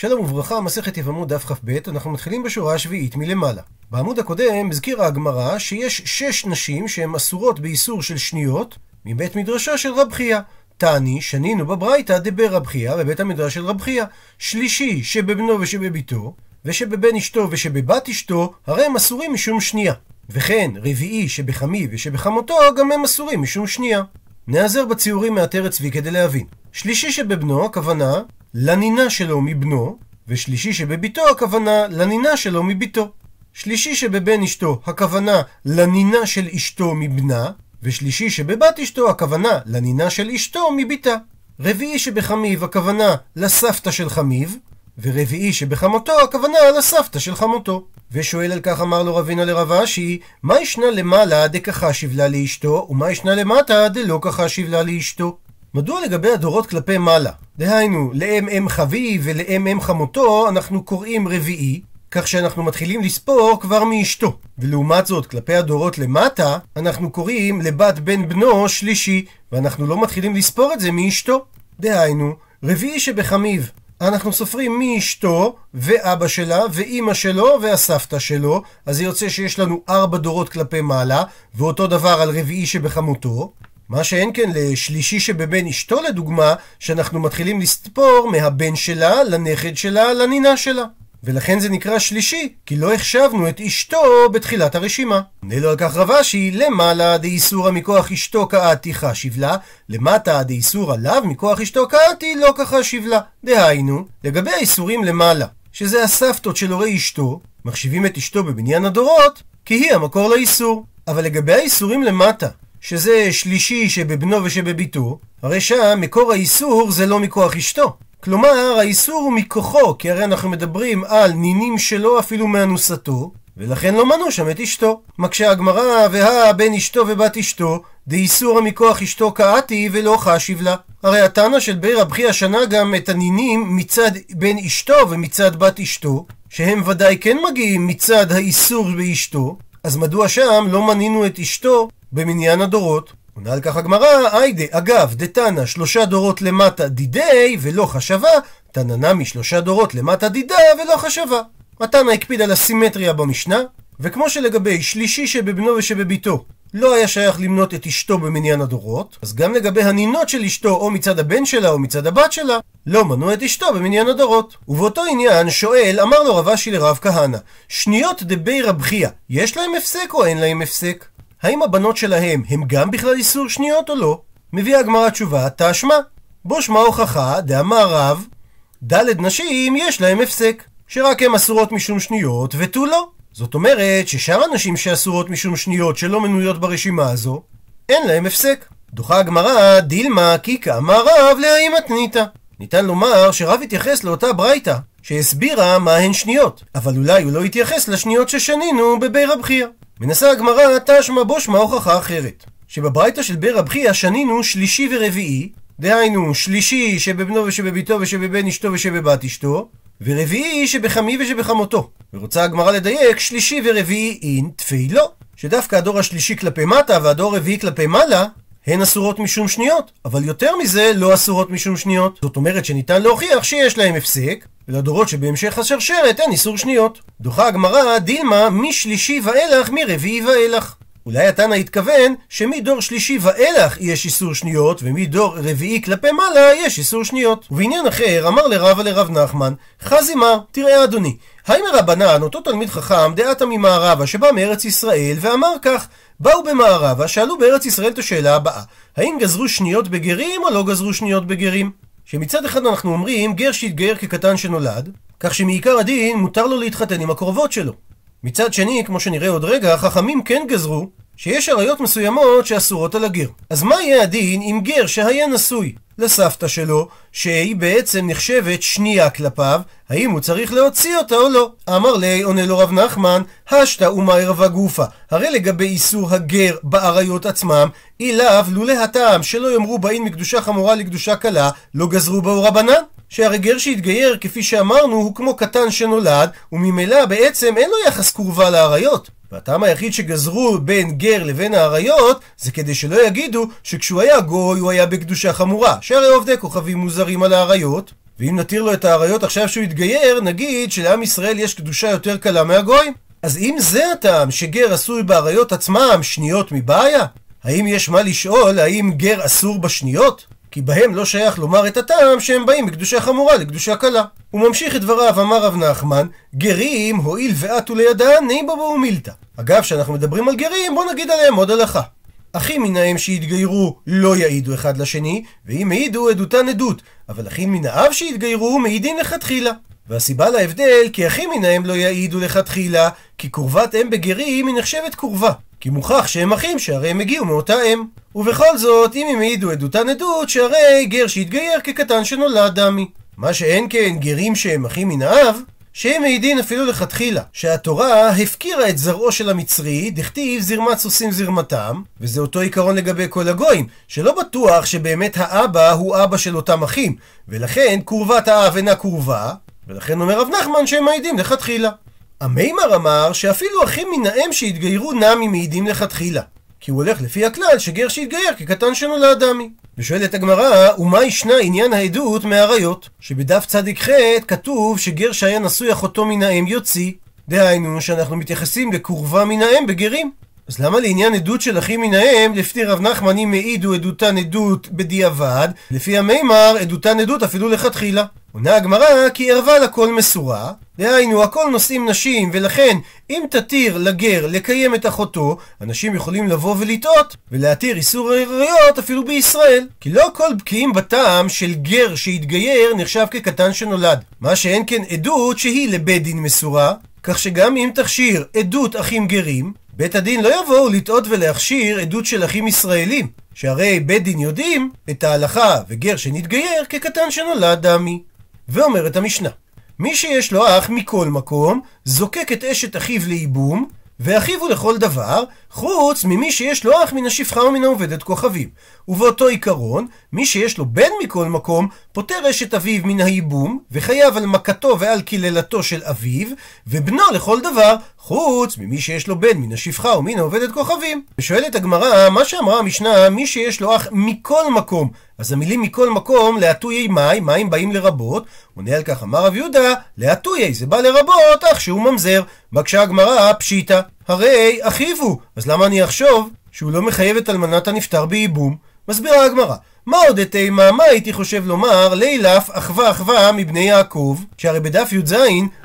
שלום וברכה, מסכת יבמות דף כ"ב, אנחנו מתחילים בשורה השביעית מלמעלה. בעמוד הקודם הזכירה הגמרא שיש 6 נשים שהן אסורות באיסור של שניות מבית מדרשה של רב חיה. תני שנינו בברייתא דבר רב חיה בבית המדרש של רב חיה, שלישי שבבנו ושבביתו ושבבן אשתו ושבבת אשתו, הרי הם אסורים משום שנייה, וכן רביעי שבחמי ושבחמותו גם הם אסורים משום שנייה. נעזר בציורים מאתר צבי כדי להבין. שלישי שבבנו הכוונה לנינה שלו מבנו, ושלישי שבביתו הכוונה לנינה שלו מביתו. שלישי שבבן אשתו הכוונה לנינה של אשתו מבנה, ושלישי שבבת אשתו הכוונה לנינה של אשתו מביתה. רביעי שבחמיו הכוונה לסבתא של חמיו, ורביעי שבחמותו הכוונה לסבתא של חמותו. ושואל על כך אמר לו רבינו לרב אשי, מה ישנה למעלה דככה שיבלה לאשתו, ומה ישנה למטה דלא ככה שיבלה לאשתו? מדוע לגבי הדורות כלפי מעלה, דהיינו לאם חביב ולאם חמותו, אנחנו קוראים רביעי, כך שאנחנו מתחילים לספור כבר מאשתו, ולעומת זאת כלפי הדורות למטה אנחנו קוראים לבת בן בנו שלישי, ואנחנו לא מתחילים לספור את זה מאשתו. דהיינו רביעי שבחמיו אנחנו סופרים מאשתו ואבא שלה ואימא שלו והסבתא שלו, אז זה יוצא שיש לנו 4 דורות כלפי מעלה, ואותו דבר על רביעי שבחמותו. מה שאין כן לשלישי שבבן אשתו לדוגמה, שאנחנו מתחילים לספור מהבן שלה לנכד שלה לנינה שלה, ולכן זה נקרא שלישי, כי לא החשבנו את אשתו בתחילת הרשימה. נלו על כך רב אשי, למעלה דאיסורא מכוח אשתו קאתי חשיבלה, למטה דאיסורא לאו מכוח אשתו קאתי לא כחשיבלה. דהיינו, לגבי האיסורים למעלה, שזה הסבתות של הורי אשתו, מחשיבים את אשתו בבניין הדורות, כי היא המקור לאיסור. אבל לגבי האיסורים למטה, שזה שלישי שבבנו ושבביתו, הרי שם מקור האיסור זה לא מכוח אשתו. כלומר, האיסור הוא מכוחו, כי הרי אנחנו מדברים על נינים שלו אפילו מאנוסתו, ולכן לא מנו שם את אשתו. מקשה הגמרא, והבן אשתו ובת אשתו, דאיסורא מכוח אשתו קאתי ולא חשיב לה. הרי התנא של בי רב חיה שנה גם את הנינים מצד בן אשתו ומצד בת אשתו, שהם ודאי כן מגיעים מצד האיסור באשתו, אז מדוע שם לא מנינו את אשתו במניין הדורות? עונה על כך הגמרא, איידה, אגב, דתנא 3 דורות למטה דידי ולא חשבה, תננה מ3 דורות למטה דידה ולא חשבה. התנא הקפיד על הסימטריה במשנה, וכמו שלגבי שלישי שבבנו ושבביתו לא היה שייך למנות את אשתו במניין הדורות, אז גם לגבי הנינות של אשתו או מצד הבן שלה או מצד הבת שלה, לא מנו את אשתו במניין הדורות. ובאותו עניין שואל, אמר לו רב אשי לרב כהנא, שניות דבי רב חיה, יש להם הפסק או אין להם הפסק? האם הבנות שלהם הם גם בכלל איסור שניות או לא? מביאה הגמרא תשובה, תשמע. בו שמע הוכחה, דאמר רב, ד' נשים יש להם הפסק, שרק הן אסורות משום שניות ותו לא. זאת אומרת ששאר הנשים שאסורות משום שניות שלא מנויות ברשימה הזו, אין להם הפסק. דוחה הגמרא, דילמה כי כאמר רב להאי מתניתא. ניתן לומר שרב התייחס לאותה ברייתא שהסבירה מה הן שניות, אבל אולי הוא לא התייחס לשניות ששנינו בבי רב חיה. מנסה הגמרא, תשמע בו שמע הוכחה אחרת, שבברייתא של בי רב חיה שנינו שלישי ורביעי, דהיינו שלישי שבבנו ושבביתו ושבבן אשתו ושבבת אשתו, ורביעי שבחמי ושבחמותו. ורוצה הגמרא לדייק, שלישי ורביעי אין תפילו, שדווקא הדור השלישי כלפי מטה והדור הרביעי כלפי מעלה הן אסורות משום שניות, אבל יותר מזה לא אסורות משום שניות. זאת אומרת שניתן להוכיח שיש להם הפסק, ולדורות שבהמשך השרשרת אין איסור שניות. דוחה הגמרא, דילמה משלישי ואילך מרביעי ואילך. אולי התנא התכוון שמדור שלישי ואילך יש איסור שניות, ומדור רביעי כלפי מעלה יש איסור שניות. ובעניין אחר אמר לרבא לרב נחמן, חזימר, תראה אדוני, האם הרבנן אותו תלמיד חכם דעתה ממערבה שבא מארץ ישראל ואמר כך, באו במערבה שאלו בארץ ישראל את השאלה הבאה, האם גזרו שניות בגרים או לא גזרו שניות בגרים? שמצד אחד אנחנו אומרים גר שהתגייר כקטן שנולד, כך שמעיקר הדין מותר לו להתחתן עם הקרובות שלו. מצד שני, כמו שנראה עוד רגע, חכמים כן גזרו שיש עריות מסוימות שאסורות על הגר. אז מה יהיה הדין עם גר שהיה נשוי לסבתא שלו, שהיא בעצם נחשבת שנייה כלפיו, האם הוא צריך להוציא אותה או לא? אמר לי, עונה לו רב נחמן, השתא ומאי רבא גופא, הרי לגבי איסור הגר בעריות עצמם, אליו לולא הטעם שלא יאמרו באין מקדושה חמורה לקדושה קלה, לא גזרו בהו רבנן? שהרי גר שהתגייר כפי שאמרנו הוא כמו קטן שנולד, וממילא בעצם אין לו יחס קורבה לעריות. והטעם היחיד שגזרו בין גר לבין העריות זה כדי שלא יגידו שכשהוא היה גוי הוא היה בקדושה חמורה, שהרי עובדי כוכבים מוזרים על העריות, ואם נתיר לו את העריות עכשיו שהוא יתגייר, נגיד שלעם ישראל יש קדושה יותר קלה מהגויים. אז אם זה הטעם שגר עשוי בעריות עצמם שניות מבעיה, האם יש מה לשאול האם גר אסור בשניות? כי בהם לא שייך לומר את הטעם שהם באים מקדושה חמורה לקדושה קלה. הוא ממשיך את דבריו, אמר רב נחמן, גרים הועיל ועטו לידן נעים בו ומילתא. אגב, שאנחנו מדברים על גרים, בוא נגיד עליהם עוד הלכה. אחים מן האם שהתגיירו לא יעידו אחד לשני, ואם העידו עדותן עדות, אבל אחים מן האב שהתגיירו מעידים לכתחילה. והסיבה להבדל כי אחים מן האם לא יעידו לכתחילה, כי קורבת אם בגרים היא נחשבת קורבה, כי מוכח שהם אחים שהרי הם הגיעו מאותה אם. ובכל זאת, אם הם העידו עדותן עדות, שהרי גר שהתגייר כקטן שנולד דמי. מה שאין כן גרים שהם אחים מן האב, שהם העידים אפילו לכתחילה, שהתורה הפקירה את זרעו של המצרי, דכתיב זרמת סוסים זרמתם, וזה אותו עיקרון לגבי כל הגויים, שלא בטוח שבאמת האבא הוא אבא של אותם אחים, ולכן קורבת האב אינה קורבה, ולכן אומר רב נחמן שהם העידים לכתחילה. המימר אמר שאפילו אחים מן האם שהתגיירו נמי מעידים לכתחילה, כי הוא הולך לפי הכלל שגר שהתגייר כקטן שנולד דמי. ושואלת הגמרא, ומה ישנה עניין העדות מהעריות? שבדף צדיק ח' כתוב שגר שהיה נשוי אחותו מן האם יוציא, דהיינו שאנחנו מתייחסים לקורבה מן האם בגרים. אז למה לעניין עדות של אחים מן האם, לפי רב נחמן אם העידו עדותן עדות בדיעבד, לפי המימר עדותן עדות אפילו לכתחילה? עונה הגמרא, כי ערווה לכל מסורה, דהיינו הכל נושאים נשים, ולכן אם תתיר לגר לקיים את אחותו, אנשים יכולים לבוא ולטעות ולהתיר איסור העריות אפילו בישראל, כי לא כל בקיאים בטעם של גר שהתגייר נחשב כקטן שנולד, מה שאין כן עדות שהיא לבית דין מסורה, כך שגם אם תכשיר עדות אחים גרים, בית הדין לא יבואו לטעות ולהכשיר עדות של אחים ישראלים, שהרי בית דין יודעים את ההלכה וגר שנתגייר כקטן שנולד דמי. ואומרת המשנה, מי שיש לו אח מכל מקום, זוקק את אשת אחיו לאיבום, ואחיו הוא לכל דבר, חוץ ממי שיש לו אח מן השפחה ומן העובדת כוכבים. ובאותו עיקרון, מי שיש לו בן מכל מקום, פותר אשת אביו מן האיבום, וחייב על מכתו ועל קללתו של אביו, ובנו לכל דבר, חוץ ממי שיש לו בן מן השפחה ומן העובדת כוכבים. ושואלת הגמרא, מה שאמרה המשנה, מי שיש לו אח מכל מקום, אז המילים מכל מקום, להטויי מים, מים באים לרבות, עונה על כך אמר רב יהודה, להטויי, זה בא לרבות, אך שהוא ממזר. בקשה הגמרא, פשיטה, הרי אחיו הוא, אז למה אני אחשוב שהוא לא מחייב את אלמנת הנפטר בייבום? מסבירה הגמרא, מה עוד התימה, מה הייתי חושב לומר, לילף אחווה אחווה מבני יעקב, שהרי בדף י"ז,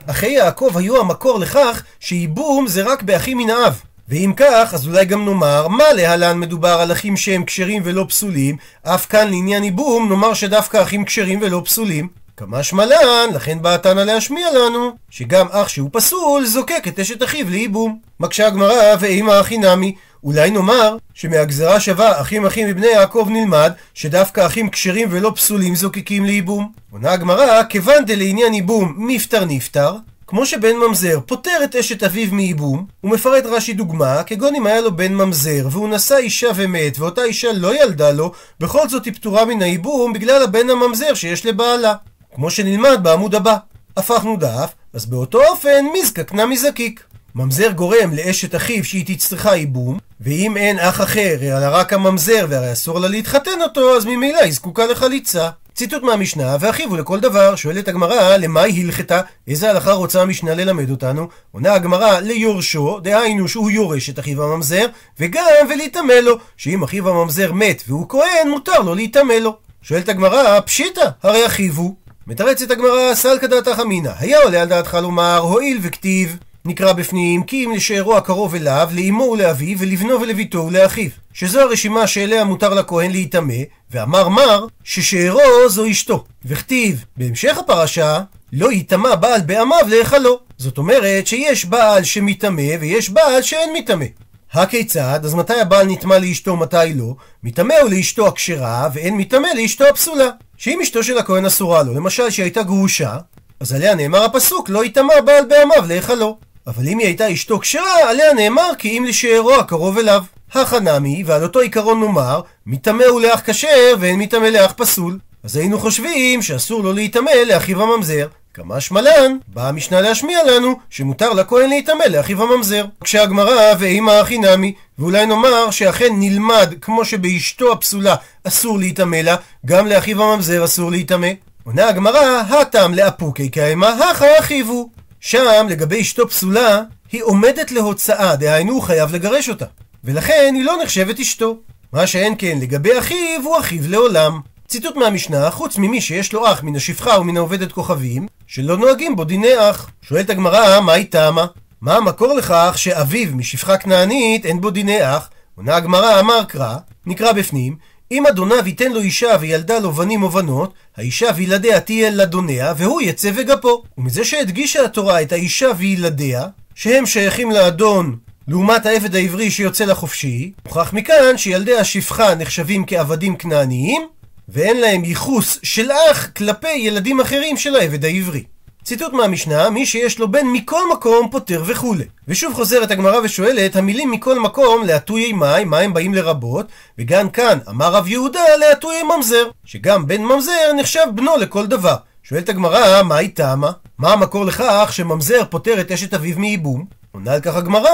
אחי יעקב היו המקור לכך שייבום זה רק באחי מן האב. ואם כך, אז אולי גם נאמר, מה להלן מדובר על אחים שהם כשרים ולא פסולים, אף כאן לעניין ייבום נאמר שדווקא אחים כשרים ולא פסולים. כמה שמלן, לכן באתנה להשמיע לנו, שגם אח שהוא פסול זוקק את אשת אחיו לייבום. מקשה הגמרא, ואימה אחי נמי, אולי נאמר שמהגזרה שווה אחים אחים מבני יעקב נלמד שדווקא אחים כשרים ולא פסולים זוקקים לייבום. עונה הגמרא, כיוון דלעניין ייבום מפטר נפטר, כמו שבן ממזר פותר את אשת אביו מייבום, הוא מפרט רש"י דוגמה, כגון אם היה לו בן ממזר והוא נשא אישה ומת ואותה אישה לא ילדה לו, בכל זאת היא פטורה מן הייבום בגלל הבן הממזר שיש לבעלה, כמו שנלמד בעמוד הבא. הפכנו דף, אז באותו אופן מזקקנה מזקיק. ממזר גורם לאשת אחיו שהיא תצטרכה ייבום, ואם אין אח אחר אלא רק הממזר והרי אסור לה להתחתן אותו, אז ממילא היא זקוקה לחליצה. ציטוט מהמשנה, ואחיו לכל דבר. שואלת הגמרא, למה היא הלכתה? איזה הלכה רוצה המשנה ללמד אותנו? עונה הגמרא, ליורשו, דהיינו שהוא יורש את אחיו הממזר, וגם ולהתאמה לו, שאם אחיו הממזר מת והוא כהן, מותר לו להתאמה לו. שואלת הגמרא, פשיטה, הרי אחיו הוא. מתרצת הגמרא, סלקא דעתך אמינא, היה עולה על דעתך לומר, הועיל וכתיב נקרא בפנים, כי אם לשארו הקרוב אליו, לאמו ולאביו, ולבנו ולביתו ולאחיו, שזו הרשימה שאליה מותר לכהן להיטמא, ואמר מר ששארו זו אשתו, וכתיב בהמשך הפרשה, לא ייטמא בעל בעמיו להיכלו. זאת אומרת שיש בעל שמטמא ויש בעל שאין מטמא. הכיצד? אז מתי הבעל נטמא לאשתו, מתי לא? מטמא הוא לאשתו הכשרה, ואין מטמא לאשתו הפסולה. שאם אשתו של הכהן אסורה לו, למשל שהיא הייתה גרושה, אז עליה נאמר הפסוק, לא ייטמא בעל בעמיו להיכלו. אבל אם היא הייתה אשתו כשרה, עליה נאמר כי אם לשארו הקרוב אליו. החנמי, ועל אותו עיקרון נאמר, מטמא הוא לאח כשר ואין מטמא לאח פסול. אז היינו חושבים שאסור לו להיטמא לאחיו הממזר. כמה שמלן, באה המשנה להשמיע לנו שמותר לכהן להיטמא לאחיו הממזר. כשהגמרא, ואימה אחי נמי, ואולי נאמר שאכן נלמד כמו שבאשתו הפסולה אסור להיטמא לה, גם לאחיו הממזר אסור להיטמא. עונה הגמרא, הטעם לאפוקי קיימה, החיה חיבו. שם לגבי אשתו פסולה, היא עומדת להוצאה, דהיינו הוא חייב לגרש אותה. ולכן היא לא נחשבת אשתו. מה שאין כן לגבי אחיו, הוא אחיו לעולם. ציטוט מהמשנה, חוץ ממי שיש לו אח מן השפחה ומן העובדת כוכבים, שלא נוהגים בו דיני אח. שואלת הגמרא, מה היא טעמה? מה המקור לכך שאביו משפחה כנענית אין בו דיני אח? עונה הגמרא, אמר קרא, נקרא בפנים, אם אדוניו ייתן לו אישה וילדה לו בנים או בנות, האישה וילדיה תהיה לאדוניה והוא יצא וגפו. ומזה שהדגישה התורה את האישה וילדיה, שהם שייכים לאדון לעומת העבד העברי שיוצא לחופשי, מוכח מכאן שילדי השפחה נחשבים כעבדים כנעניים, ואין להם ייחוס של אח כלפי ילדים אחרים של העבד העברי. ציטוט מהמשנה, מי שיש לו בן מכל מקום פותר וכו'. ושוב חוזרת הגמרא ושואלת, המילים מכל מקום להטויי מים, מים באים לרבות, וגם כאן אמר רב יהודה להטויי ממזר, שגם בן ממזר נחשב בנו לכל דבר. שואלת הגמרא, מה היא טעמה? מה המקור לכך שממזר פותר את אשת אביו מייבום? עונה על כך הגמרא,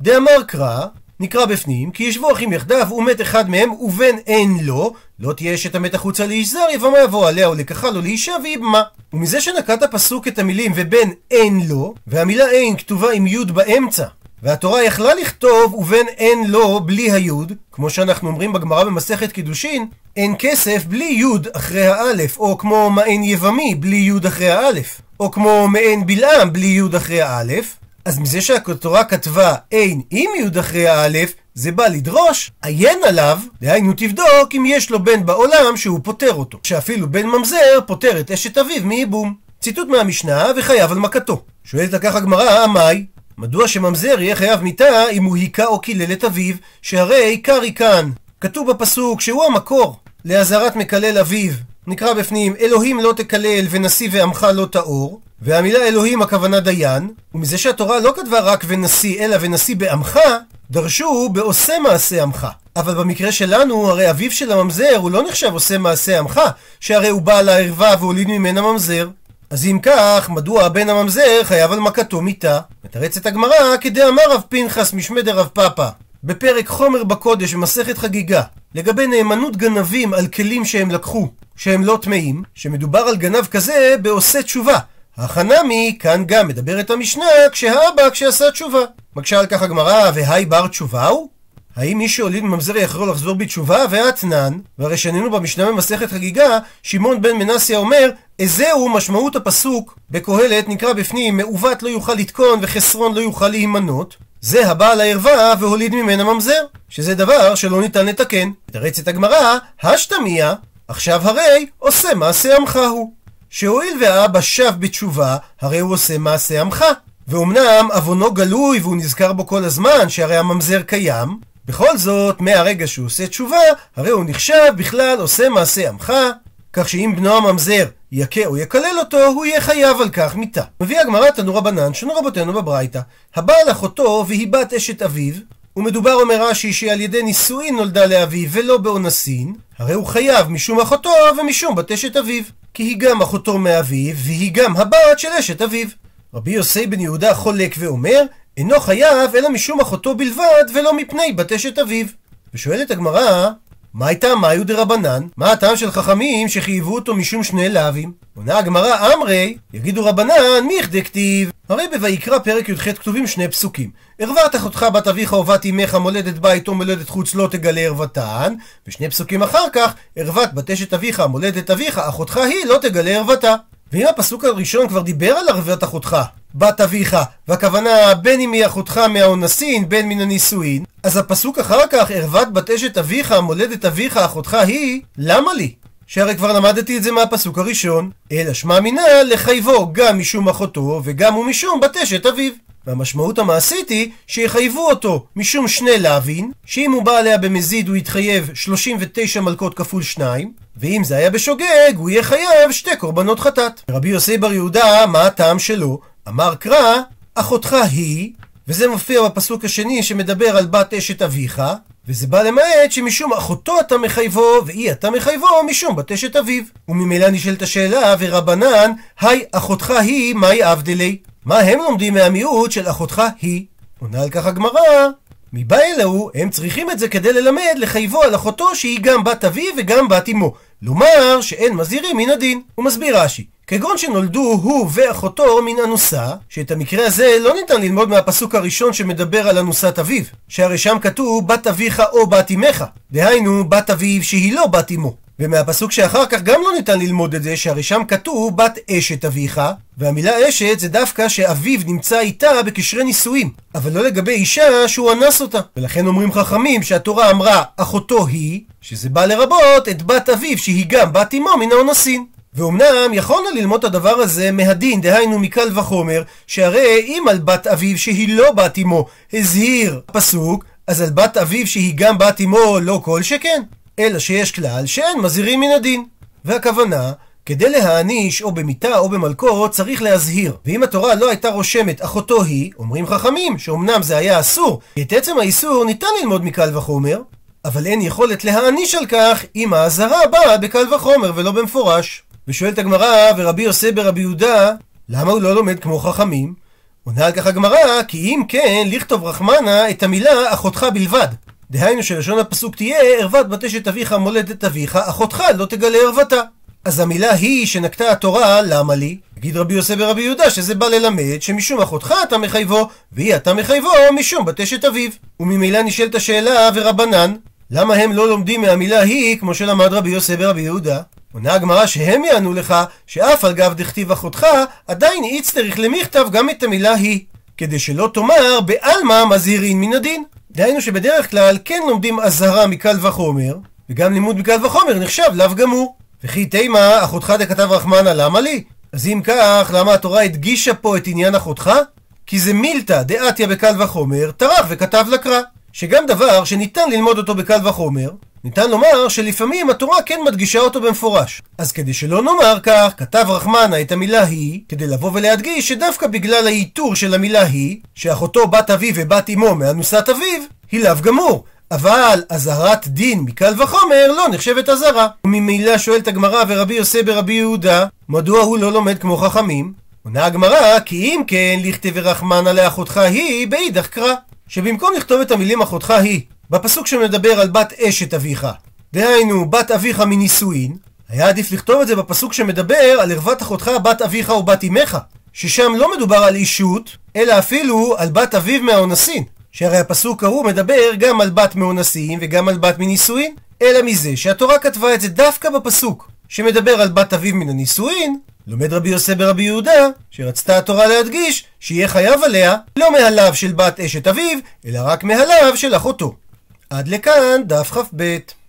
דאמר קרא, נקרא בפנים, כי ישבו אחים יחדיו ומת אחד מהם ובן אין לו, לא תהיה אשת המת החוצה לאיש זר, יבמה יבוא עליה או לקחה לו לאישה ויבמה. ומזה שנקט הפסוק את המילים ובן אין לו, והמילה אין כתובה עם יוד באמצע, והתורה יכלה לכתוב ובן אין לו בלי היוד, כמו שאנחנו אומרים בגמרא במסכת קידושין, אין כסף בלי יוד אחרי האלף, או כמו מעין יבמי בלי יוד אחרי האלף, או כמו מעין בלעם בלי יוד אחרי האלף, אז מזה שהתורה כתבה אין עם יוד אחרי האלף, זה בא לדרוש, עיין עליו, דהיינו תבדוק אם יש לו בן בעולם שהוא פותר אותו, שאפילו בן ממזר פותר את אשת אביו מייבום. ציטוט מהמשנה, וחייב על מכתו. שואלת לכך הגמרא, מאי? מדוע שממזר יהיה חייב מיתה אם הוא היכה או קילל את אביו, שהרי עיקר כאן כתוב בפסוק שהוא המקור להזהרת מקלל אביו, נקרא בפנים, אלוהים לא תקלל ונשיא ועמך לא תאור, והמילה אלוהים הכוונה דיין, ומזה שהתורה לא כתבה רק ונשיא אלא ונשיא בעמך, דרשו בעושה מעשה עמך. אבל במקרה שלנו, הרי אביו של הממזר הוא לא נחשב עושה מעשה עמך, שהרי הוא בא לערווה והוליד ממנה ממזר. אז אם כך, מדוע בן הממזר חייב על מכתו מיתה? מתרצת הגמרא, כדי אמר רב פנחס משמד רב פפא, בפרק חומר בקודש במסכת חגיגה, לגבי נאמנות גנבים על כלים שהם לקחו, שהם לא טמאים, שמדובר על גנב כזה בעושה תשובה. החנמי כאן גם מדברת המשנה כשהאבא כשעשה תשובה. מקשה על כך הגמרא, והי בר תשובה הוא? האם מי שהוליד ממזר יחרור לחזור בתשובה? והתנן, והרי שנינו במשנה במסכת חגיגה, שמעון בן מנסיה אומר, איזהו משמעות הפסוק בקהלת, נקרא בפנים, מעוות לא יוכל לתקון וחסרון לא יוכל להימנות, זה הבא על הערווה והוליד ממנה ממזר, שזה דבר שלא ניתן לתקן. מתרצת הגמרא, השתמיה, עכשיו הרי עושה מעשה עמך הוא, שהואיל והאבא שב בתשובה, הרי הוא עושה מעשה עמך. ואומנם אבונו גלוי והוא נזכר בו כל הזמן, שהרי הממזר קיים, בכל זאת מהרגע שהוא עושה תשובה, הרי הוא נחשב בכלל עושה מעשה עמך, כך שאם בנו הממזר יקה או יקלל אותו, הוא יהיה חייב על כך מיתה. מביא הגמרא תנו רבנן, שנו רבותינו בברייתא, הבעל אחותו והיא בת אשת אביו, ומדובר אומר רש"י שעל ידי נישואין נולדה לאביו ולא באונסין, הרי הוא חייב משום אחותו ומשום בת אשת אביו, כי היא גם אחותו מאביו והיא גם הבת של אשת אביו. רבי יוסי בן יהודה חולק ואומר, אינו חייב אלא משום אחותו בלבד ולא מפני בת אשת אביו. ושואלת הגמרא, מה הייתה מיו דרבנן? מה הטעם של חכמים שחייבו אותו משום שני לאווים? עונה הגמרא, אמרי, יגידו רבנן, מי יחדי כתיב? הרי בויקרא פרק י"ח כתובים שני פסוקים, ערוות אחותך בת אביך ובת אמך, מולדת בית או מולדת חוץ לא תגלה ערוותן, ושני פסוקים אחר כך, ערוות בת אשת אביך, מולדת אביך, אחותך היא לא תגלה ערוותה. ואם הפסוק הראשון כבר דיבר על ערוות אחותך בת אביך, והכוונה בין אם היא אחותך מהאונסין בין מן הנישואין, אז הפסוק אחר כך, ערוות בת אשת אביך, מולדת אביך, אחותך היא, למה לי? שהרי כבר למדתי את זה מהפסוק הראשון, אלא שמע מינה לחייבו גם משום אחותו וגם הוא משום בת אשת אביו. והמשמעות המעשית היא שיחייבו אותו משום שני לאווין, שאם הוא בא עליה במזיד הוא יתחייב 39 מלכות כפול 2, ואם זה היה בשוגג הוא יהיה חייב 2 קורבנות חטאת. רבי יוסי בר יהודה, מה הטעם שלו? אמר קרא, אחותך היא, וזה מופיע בפסוק השני שמדבר על בת אשת אביך, וזה בא למעט שמשום אחותו אתה מחייבו, ואי אתה מחייבו משום בת אשת אביו. וממילא נשאלת השאלה, ורבנן, היי אחותך היא, מהי אבדלי? מה הם לומדים מהמיעוט של אחותך היא? עונה על כך הגמרא, מבא אלו, הם צריכים את זה כדי ללמד לחייבו על אחותו שהיא גם בת אביו וגם בת אמו, לומר שאין מזהירים מן הדין. הוא מסביר רש"י, כגון שנולדו הוא ואחותו מן אנוסה, שאת המקרה הזה לא ניתן ללמוד מהפסוק הראשון שמדבר על אנוסת אביו, שהרי שם כתוב בת אביך או בת אמך, דהיינו בת אביו שהיא לא בת אמו. ומהפסוק שאחר כך גם לא ניתן ללמוד את זה, שהרי שם כתוב בת אשת אביך, והמילה אשת זה דווקא שאביו נמצא איתה בקשרי נישואים, אבל לא לגבי אישה שהוא אנס אותה. ולכן אומרים חכמים שהתורה אמרה אחותו היא, שזה בא לרבות את בת אביו שהיא גם בת אמו מן האונסין. ואומנם יכולנו ללמוד את הדבר הזה מהדין, דהיינו מקל וחומר, שהרי אם על בת אביו שהיא לא בת אמו הזהיר פסוק, אז על בת אביו שהיא גם בת אמו לא כל שכן. אלא שיש כלל שאין מזהירים מן הדין. והכוונה, כדי להעניש או במיטה או במלכות צריך להזהיר. ואם התורה לא הייתה רושמת אחותו היא, אומרים חכמים שאומנם זה היה אסור, כי את עצם האיסור ניתן ללמוד מקל וחומר, אבל אין יכולת להעניש על כך אם ההזהרה באה בקל וחומר ולא במפורש. ושואלת הגמרא, ורבי יוסף ברבי יהודה, למה הוא לא לומד כמו חכמים? עונה על כך הגמרא, כי אם כן, לכתוב רחמנה את המילה אחותך בלבד. דהיינו שלשון הפסוק תהיה ערוות בת אשת אביך מולדת אביך, אחותך לא תגלה ערוותה. אז המילה היא שנקטה התורה, למה לי? תגיד רבי יוסף ברבי יהודה שזה בא ללמד שמשום אחותך אתה מחייבו, והיא אתה מחייבו משום בת אשת אביו. וממילא נשאלת השאלה, ורבנן, למה הם לא לומדים מהמילה היא כמו שלמד רבי יוסף ברבי יהודה? עונה הגמרא שהם יענו לך שאף על גב דכתיב אחותך, עדיין איץ צריך למכתב גם את המילה היא, כדי שלא תאמר בעלמא מזהירין מן הדין. דהיינו שבדרך כלל כן לומדים אזהרה מקל וחומר, וגם לימוד מקל וחומר נחשב לאו גמור. וכי תימה אחותך דכתב רחמנה, למה לי? אז אם כך, למה התורה הדגישה פה את עניין אחותך? כי זה מילתא דאתיה בקל וחומר, טרח וכתב לקרא, שגם דבר שניתן ללמוד אותו בקל וחומר, ניתן לומר שלפעמים התורה כן מדגישה אותו במפורש. אז כדי שלא נאמר כך, כתב רחמנה את המילה היא, כדי לבוא ולהדגיש שדווקא בגלל האיתור של המילה היא, שאחותו בת אביו ובת אמו מאנוסת אביו, היא לאו גמור. אבל אזהרת דין מקל וחומר לא נחשבת אזהרה. וממילא שואלת הגמרא, ורבי יוסף ברבי יהודה, מדוע הוא לא לומד כמו חכמים? עונה הגמרא, כי אם כן, לכתב רחמנה לאחותך היא באידך קרא, שבמקום לכתוב את המילים אחותך היא בפסוק שמדבר על בת אשת אביך, דהיינו בת אביך מנישואין, היה עדיף לכתוב את זה בפסוק שמדבר על ערוות אחותך בת אביך או בת אמך, ששם לא מדובר על אישות, אלא אפילו על בת אביו מהאונסין, שהרי הפסוק ההוא מדבר גם על בת מאונסין וגם על בת מנישואין, אלא מזה שהתורה כתבה את זה דווקא בפסוק שמדבר על בת אביו מן הנישואין, לומד רבי יוסף ברבי יהודה שרצתה התורה להדגיש שיהיה חייב עליה לא מהלב של בת אשת אביו, אלא רק מהלב של אחותו. עד לכאן דף כ"ב.